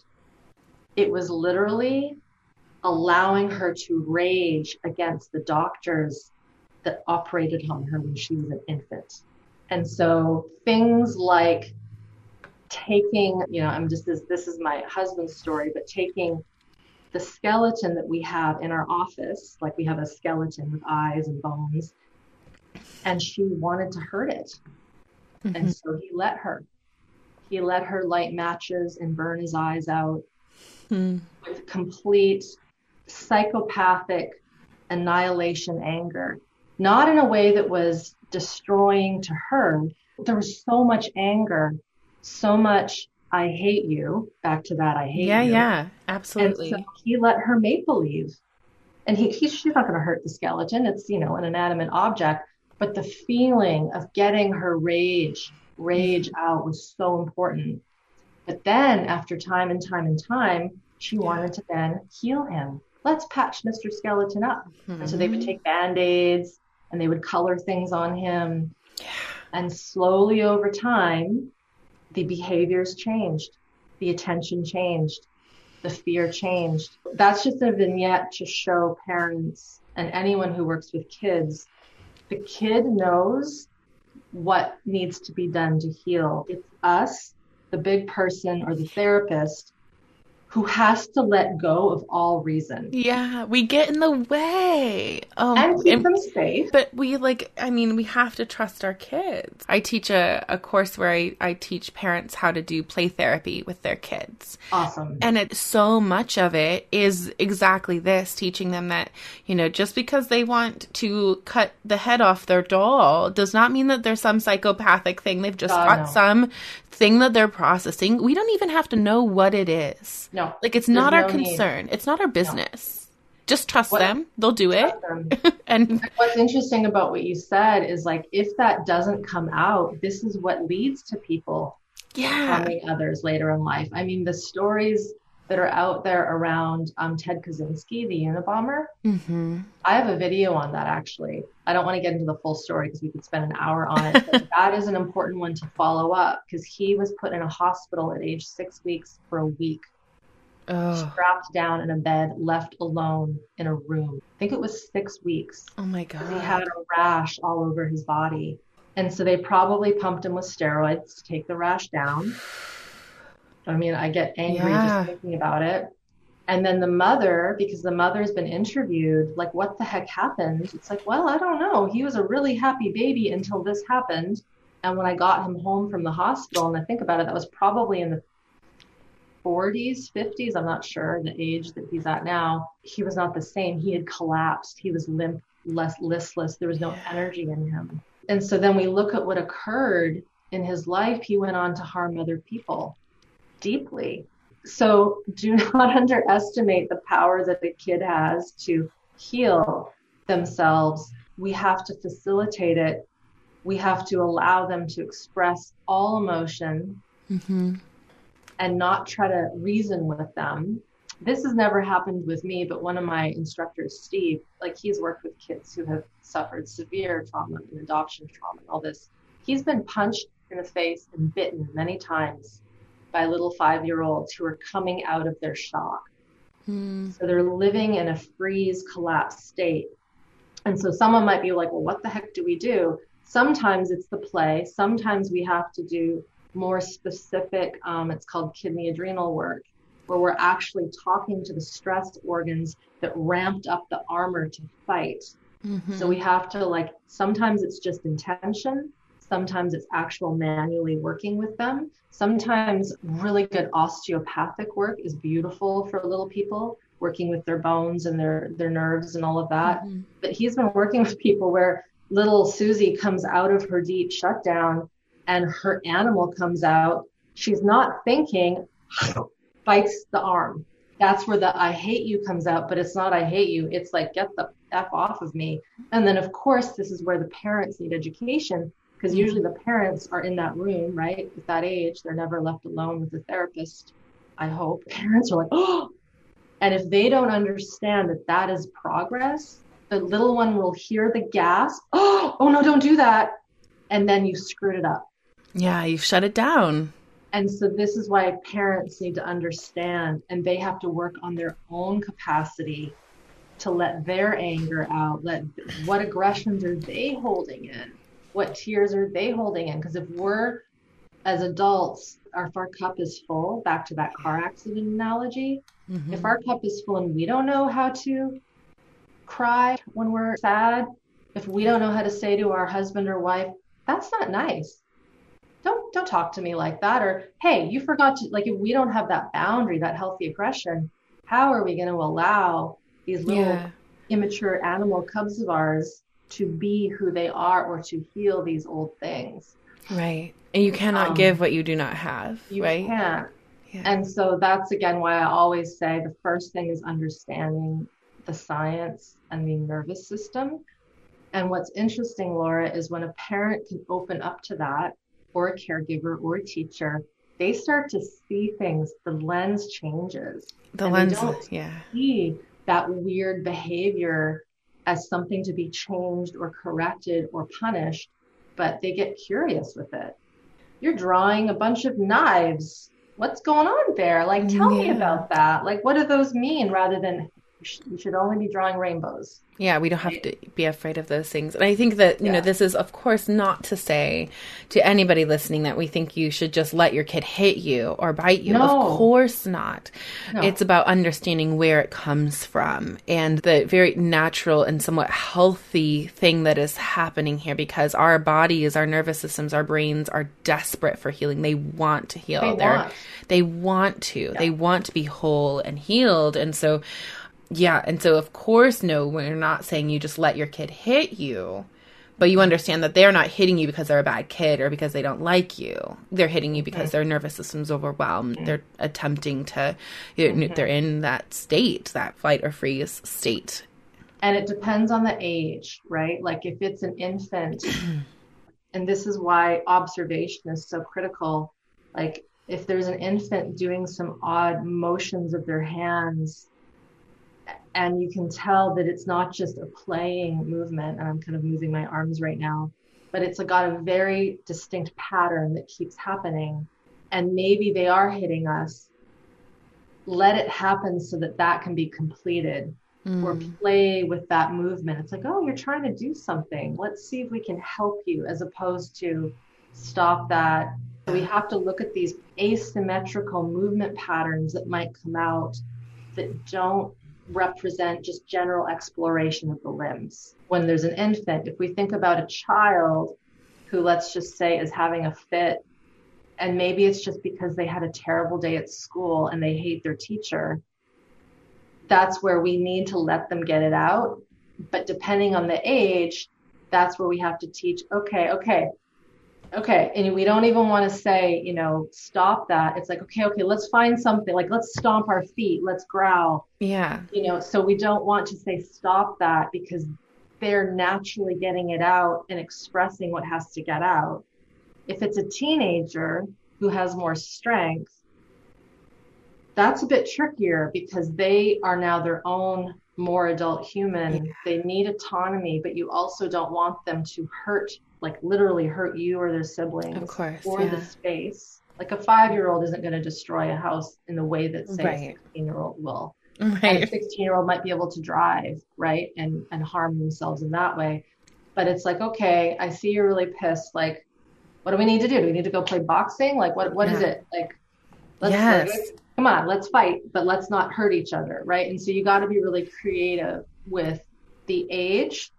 It was literally allowing her to rage against the doctors that operated on her when she was an infant. And so things like taking, you know, I'm just, this, this is my husband's story, but taking the skeleton that we have in our office, like we have a skeleton with eyes and bones, and she wanted to hurt it. Mm-hmm. And so he let her. He let her light matches and burn his eyes out mm. with complete psychopathic annihilation anger, not in a way that was destroying to her. There was so much anger, so much I hate you, back to that I hate yeah, you. Yeah, yeah, absolutely. And so he let her make believe. And he, he she's not going to hurt the skeleton. It's, you know, an inanimate object. But the feeling of getting her rage, rage out was so important. But then after time and time and time, she yeah. wanted to then heal him. Let's patch Mister Skeleton up. Mm-hmm. And so they would take Band-Aids and they would color things on him. Yeah. And slowly over time, the behaviors changed. The attention changed. the fear changed. That's just a vignette to show parents and anyone who works with kids. The kid knows what needs to be done to heal. It's us, the big person or the therapist, who has to let go of all reason. Yeah, we get in the way. Oh, and keep and, them safe. But we like, I mean, we have to trust our kids. I teach a, a course where I, I teach parents how to do play therapy with their kids. Awesome. And it, so much of it is exactly this, teaching them that, you know, just because they want to cut the head off their doll does not mean that there's some psychopathic thing. They've just oh, got no. some... thing that they're processing. We don't even have to know what it is. No. Like, it's not our concern. It's not our business. Just trust them. They'll do it. And what's interesting about what you said is, like, if that doesn't come out, this is what leads to people yeah. harming others later in life. I mean, the stories that are out there around um, Ted Kaczynski, the Unabomber. Mm-hmm. I have a video on that, actually. I don't want to get into the full story because we could spend an hour on it, but that is an important one to follow up, because he was put in a hospital at age six weeks for a week, oh. strapped down in a bed, left alone in a room. I think it was six weeks. Oh my God. He had a rash all over his body. And so they probably pumped him with steroids to take the rash down. I mean, I get angry yeah. just thinking about it. And then the mother, because the mother's been interviewed, like, what the heck happened? It's like, well, I don't know. He was a really happy baby until this happened. And when I got him home from the hospital, and I think about it, that was probably in the forties, fifties. I'm not sure the age that he's at now. He was not the same. He had collapsed. He was limp, less listless. There was no energy in him. And so then we look at what occurred in his life. He went on to harm other people. Deeply. So do not underestimate the power that the kid has to heal themselves. We have to facilitate it. We have to allow them to express all emotion mm-hmm. and not try to reason with them. This has never happened with me, but one of my instructors, Steve, like, he's worked with kids who have suffered severe trauma and adoption trauma and all this. He's been punched in the face and bitten many times by little five-year-olds who are coming out of their shock. Hmm. So they're living in a freeze collapse state. And so someone might be like, well, what the heck do we do? Sometimes it's the play. Sometimes we have to do more specific, um, it's called kidney adrenal work, where we're actually talking to the stressed organs that ramped up the armor to fight. Mm-hmm. So we have to, like, sometimes it's just intention. Sometimes it's actual manually working with them. Sometimes really good osteopathic work is beautiful for little people, working with their bones and their, their nerves and all of that. Mm-hmm. But he's been working with people where little Susie comes out of her deep shutdown and her animal comes out. She's not thinking, bites the arm. That's where the I hate you comes out, but it's not I hate you. It's like, get the F off of me. And then, of course, this is where the parents need education, because usually the parents are in that room, right? At that age, they're never left alone with the therapist, I hope. Parents are like, oh! And if they don't understand that that is progress, the little one will hear the gasp, oh, oh no, don't do that. And then you screwed it up. Yeah, you've shut it down. And so this is why parents need to understand, and they have to work on their own capacity to let their anger out, let what aggressions are they holding in? What tears are they holding in? Because if we're, as adults, our, if our cup is full, back to that car accident analogy, mm-hmm. if our cup is full and we don't know how to cry when we're sad, if we don't know how to say to our husband or wife, that's not nice. Don't don't talk to me like that. Or, hey, you forgot to, like, if we don't have that boundary, that healthy aggression, how are we going to allow these little yeah. immature animal cubs of ours to be who they are, or to heal these old things? Right. And you cannot um, give what you do not have, you right? can't. Yeah. And so that's, again, why I always say the first thing is understanding the science and the nervous system. And what's interesting, Laura, is when a parent can open up to that, or a caregiver or a teacher, they start to see things. The lens changes. The and lens, they don't yeah. see that weird behavior as something to be changed or corrected or punished, but they get curious with it. You're drawing a bunch of knives what's going on there? Like, tell yeah. me about that. Like, what do those mean, rather than you should only be drawing rainbows. Yeah, we don't have to be afraid of those things. And I think that, you yeah. know, this is, of course, not to say to anybody listening that we think you should just let your kid hit you or bite you. No. Of course not. No. It's about understanding where it comes from and the very natural and somewhat healthy thing that is happening here, because our bodies, our nervous systems, our brains are desperate for healing. They want to heal. They They're, want. They want to. Yeah. They want to be whole and healed. And so... Yeah. And so, of course, no, we're not saying you just let your kid hit you, but you understand that they're not hitting you because they're a bad kid or because they don't like you. They're hitting you because okay. their nervous system's overwhelmed. Okay. They're attempting to, you know, okay. they're in that state, that fight or freeze state. And it depends on the age, right? Like if it's an infant, and this is why observation is so critical. Like if there's an infant doing some odd motions of their hands, and you can tell that it's not just a playing movement, and I'm kind of moving my arms right now, but it's got a very distinct pattern that keeps happening. And maybe they are hitting us. Let it happen so that that can be completed mm. or play with that movement. It's like, oh, you're trying to do something. Let's see if we can help you, as opposed to stop that. So we have to look at these asymmetrical movement patterns that might come out that don't represent just general exploration of the limbs. When there's an infant, if we think about a child who, let's just say, is having a fit, and maybe it's just because they had a terrible day at school and they hate their teacher, that's where we need to let them get it out. But depending on the age, that's where we have to teach, okay, okay, okay. And we don't even want to say, you know, stop that. It's like, okay, okay, let's find something. Like, let's stomp our feet. Let's growl. Yeah. You know, so we don't want to say stop that, because they're naturally getting it out and expressing what has to get out. If it's a teenager who has more strength, that's a bit trickier, because they are now their own more adult human. Yeah. They need autonomy, but you also don't want them to hurt, like literally hurt you or their siblings, of course, or yeah. the space. Like a five-year-old isn't going to destroy a house in the way that, say, right. a sixteen-year-old will. Right. And a sixteen-year-old might be able to drive, right, and and harm themselves in that way. But it's like, okay, I see you're really pissed. Like, what do we need to do? Do we need to go play boxing? Like, what what yeah. is it? Like, let's yes. like, come on, let's fight, but let's not hurt each other, right? And so you got to be really creative with the age.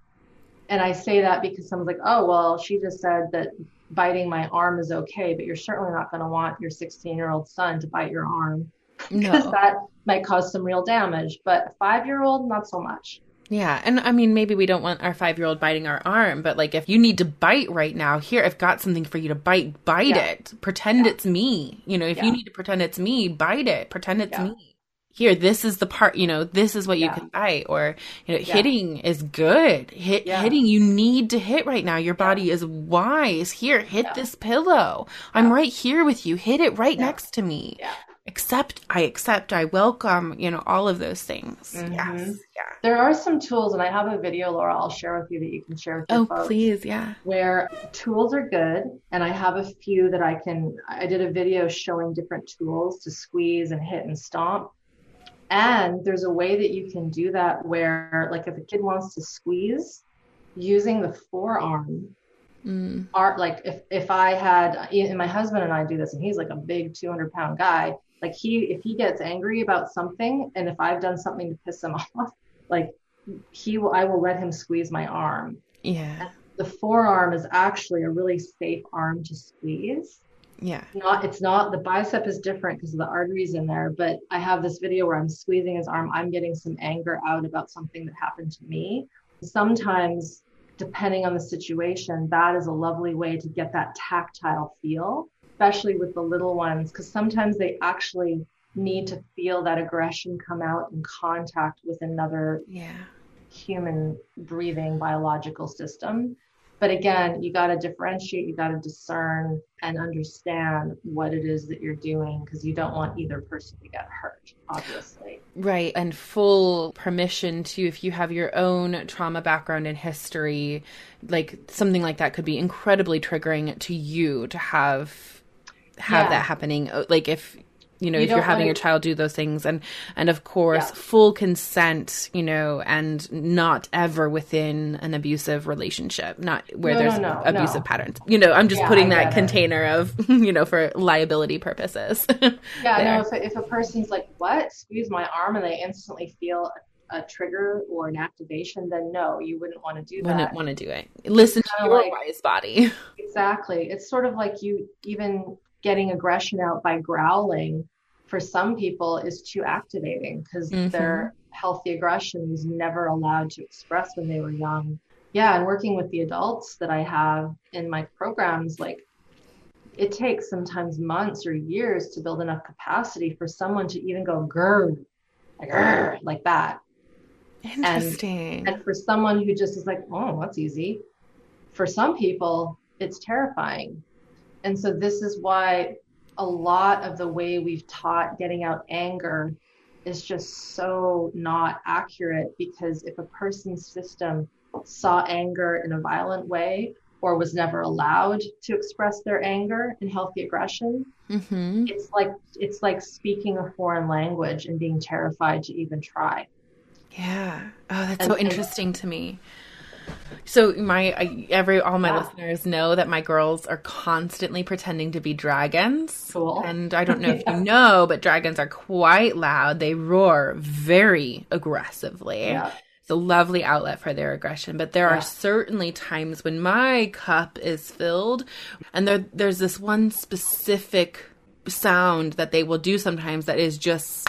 And I say that because someone's like, oh, well, she just said that biting my arm is okay, but you're certainly not going to want your sixteen-year-old son to bite your arm, because no. that might cause some real damage. But a five-year-old, not so much. Yeah. And I mean, maybe we don't want our five-year-old biting our arm, but like if you need to bite right now, here, I've got something for you to bite, bite yeah. it, pretend yeah. it's me. You know, if yeah. you need to pretend it's me, bite it, pretend it's yeah. me. Here, this is the part, you know, this is what you yeah. can bite, or, you know, yeah. hitting is good. Hit, yeah. hitting, you need to hit right now. Your body yeah. is wise. Here, hit yeah. this pillow. Yeah. I'm right here with you. Hit it right yeah. next to me. Yeah. Accept, I accept, I welcome, you know, all of those things. Mm-hmm. Yes. Yeah. There are some tools, and I have a video, Laura, I'll share with you that you can share with your oh, folks. Oh, please. Yeah. Where tools are good. And I have a few that I can, I did a video showing different tools to squeeze and hit and stomp. And there's a way that you can do that where, like, if a kid wants to squeeze using the forearm, mm. are, like if, if I had, and my husband and I do this, and he's like a big two hundred pound guy, like he, if he gets angry about something, and if I've done something to piss him off, like he will, I will let him squeeze my arm. Yeah. And the forearm is actually a really safe arm to squeeze. Yeah. Not, it's not, the bicep is different because of the arteries in there, but I have this video where I'm squeezing his arm. I'm getting some anger out about something that happened to me. Sometimes, depending on the situation, that is a lovely way to get that tactile feel, especially with the little ones, because sometimes they actually need to feel that aggression come out in contact with another yeah. human breathing biological system. But again, you got to differentiate, you got to discern and understand what it is that you're doing, because you don't want either person to get hurt, obviously. Right. And full permission to, if you have your own trauma background and history, like something like that could be incredibly triggering to you to have, have yeah. that happening. Like if you know, you if you're having to... your child do those things. And, and of course, yeah. full consent, you know, and not ever within an abusive relationship, not where no, there's no, no, abusive no. patterns. You know, I'm just yeah, putting I that container it. Of, you know, for liability purposes. Yeah, no, if a, if a person's like, what, squeeze my arm, and they instantly feel a trigger or an activation, then no, you wouldn't want to do that. Wouldn't want to do it. Listen to your like, wise body. Exactly. It's sort of like you even getting aggression out by growling for some people is too activating because mm-hmm. their healthy aggression was never allowed to express when they were young. Yeah. And working with the adults that I have in my programs, like it takes sometimes months or years to build enough capacity for someone to even go grr, like, grr, like that. Interesting. And, and for someone who just is like, oh, that's easy. For some people, it's terrifying. And so this is why a lot of the way we've taught getting out anger is just so not accurate, because if a person's system saw anger in a violent way or was never allowed to express their anger in healthy aggression, mm-hmm. it's like it's like speaking a foreign language and being terrified to even try. Yeah. Oh, that's and, so interesting and- to me. So my, I, every, all my yeah. listeners know that my girls are constantly pretending to be dragons. Cool. And I don't know if yeah. you know, but dragons are quite loud. They roar very aggressively. Yeah. It's a lovely outlet for their aggression. But there yeah. are certainly times when my cup is filled, and there, there's this one specific sound that they will do sometimes that is just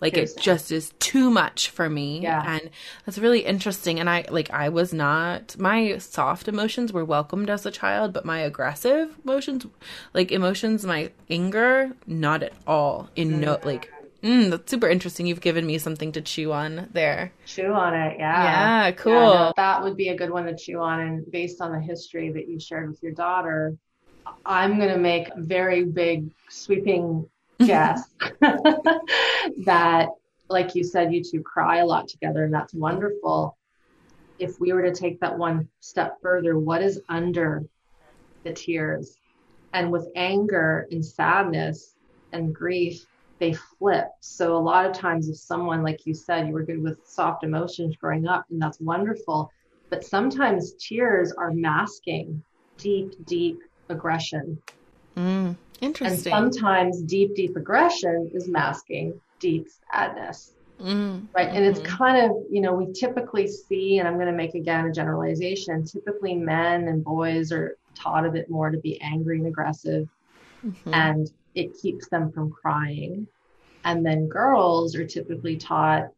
like it just is too much for me. Yeah. And that's really interesting. And I like I was not my soft emotions were welcomed as a child, but my aggressive emotions, like emotions, my anger, not at all. In no like mm, that's super interesting. You've given me something to chew on there. Chew on it, yeah. Yeah, cool. Yeah, no, that would be a good one to chew on, and based on the history that you shared with your daughter, I'm gonna make a very big sweeping guess that, like you said, you two cry a lot together, and that's wonderful. If we were to take that one step further, what is under the tears? And with anger and sadness and grief, they flip. So a lot of times, if someone, like you said, you were good with soft emotions growing up, and that's wonderful, but sometimes tears are masking deep, deep aggression. Mm. Interesting. And sometimes deep, deep aggression is masking deep sadness, mm, right? Mm-hmm. And it's kind of, you know, we typically see, and I'm going to make again a generalization, typically men and boys are taught a bit more to be angry and aggressive, mm-hmm. and it keeps them from crying. And then girls are typically taught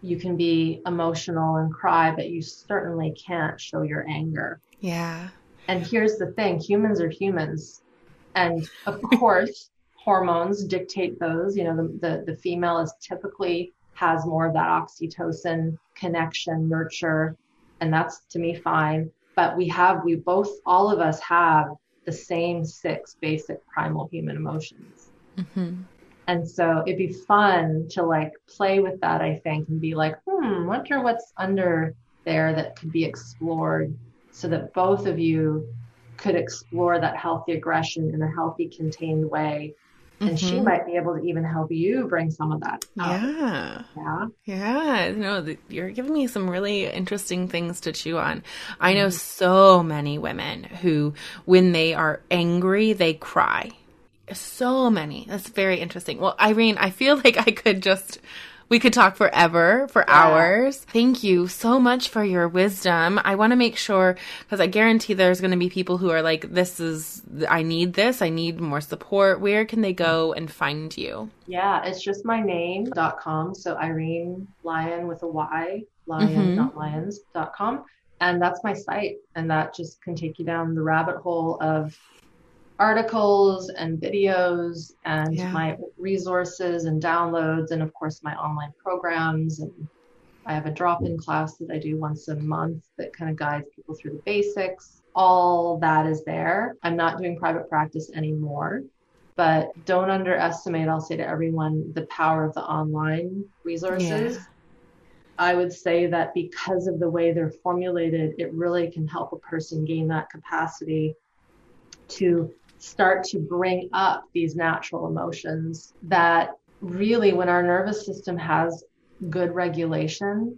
you can be emotional and cry, but you certainly can't show your anger. Yeah. And here's the thing, humans are humans. And of course, hormones dictate those, you know, the, the, the female is typically has more of that oxytocin connection, nurture, and that's to me fine. But we have, we both, all of us have the same six basic primal human emotions. Mm-hmm. And so it'd be fun to like play with that, I think, and be like, hmm, wonder what's under there that could be explored, so that both of you could explore that healthy aggression in a healthy, contained way. And mm-hmm. she might be able to even help you bring some of that up. Yeah. Yeah. Yeah. No, the, you're giving me some really interesting things to chew on. I know mm-hmm. so many women who, when they are angry, they cry. So many. That's very interesting. Well, Irene, I feel like I could just... we could talk forever, for yeah. hours. Thank you so much for your wisdom. I want to make sure, because I guarantee there's going to be people who are like, this is, I need this. I need more support. Where can they go and find you? Yeah, it's just my name dot com. So Irene Lyon with a Y, Lyon, mm-hmm. not lions dot com. And that's my site. And that just can take you down the rabbit hole of articles and videos and yeah. my resources and downloads, and of course my online programs. And I have a drop-in class that I do once a month that kind of guides people through the basics. All that is there. I'm not doing private practice anymore, but don't underestimate, I'll say to everyone, the power of the online resources. Yeah. I would say that because of the way they're formulated, it really can help a person gain that capacity to start to bring up these natural emotions that really, when our nervous system has good regulation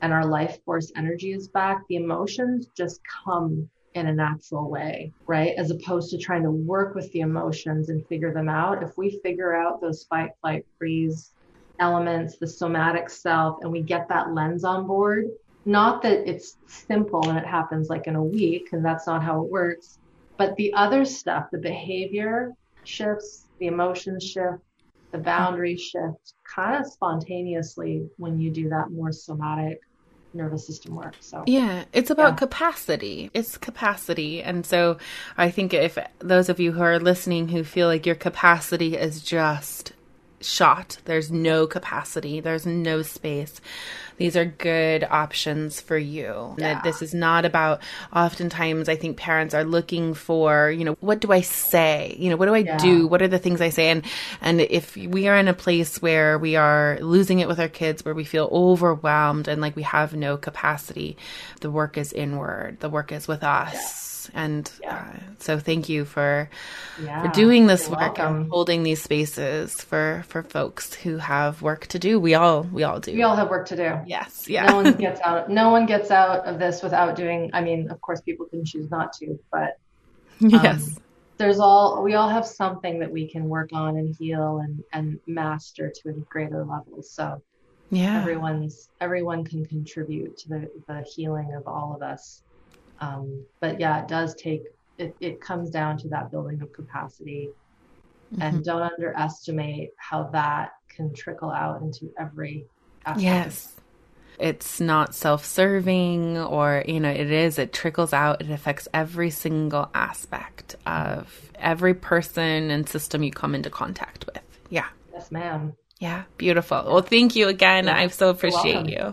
and our life force energy is back, the emotions just come in a natural way, right? As opposed to trying to work with the emotions and figure them out. If we figure out those fight, flight, freeze elements, the somatic self, and we get that lens on board, not that it's simple and it happens like in a week, and that's not how it works, but the other stuff, the behavior shifts, the emotions shift, the boundaries shift kind of spontaneously when you do that more somatic nervous system work. So yeah, it's about yeah. capacity. It's capacity. And so I think if those of you who are listening who feel like your capacity is just shot, there's no capacity, there's no space, these are good options for you. Yeah. That this is not about, oftentimes I think parents are looking for, you know, what do I say? You know, what do I yeah. do? What are the things I say? And, and if we are in a place where we are losing it with our kids, where we feel overwhelmed and like we have no capacity, the work is inward. The work is with us. Yeah. And yeah. Uh, so thank you for, yeah. for doing this You're work welcome. And holding these spaces for, for folks who have work to do. We all, we all do. We all have work to do. Yes. Yeah. No one gets out. No one gets out of this without doing. I mean, of course, people can choose not to, but um, yes, there's all. We all have something that we can work on and heal and and master to a greater level. So, yeah, everyone's everyone can contribute to the the healing of all of us. Um, but yeah, it does take. It it comes down to that building of capacity, mm-hmm. and don't underestimate how that can trickle out into every aspect. Yes. It's not self-serving or, you know, it is, it trickles out. It affects every single aspect of every person and system you come into contact with. Yeah. Yes, ma'am. Yeah. Beautiful. Well, thank you again. Yeah. I so appreciate you.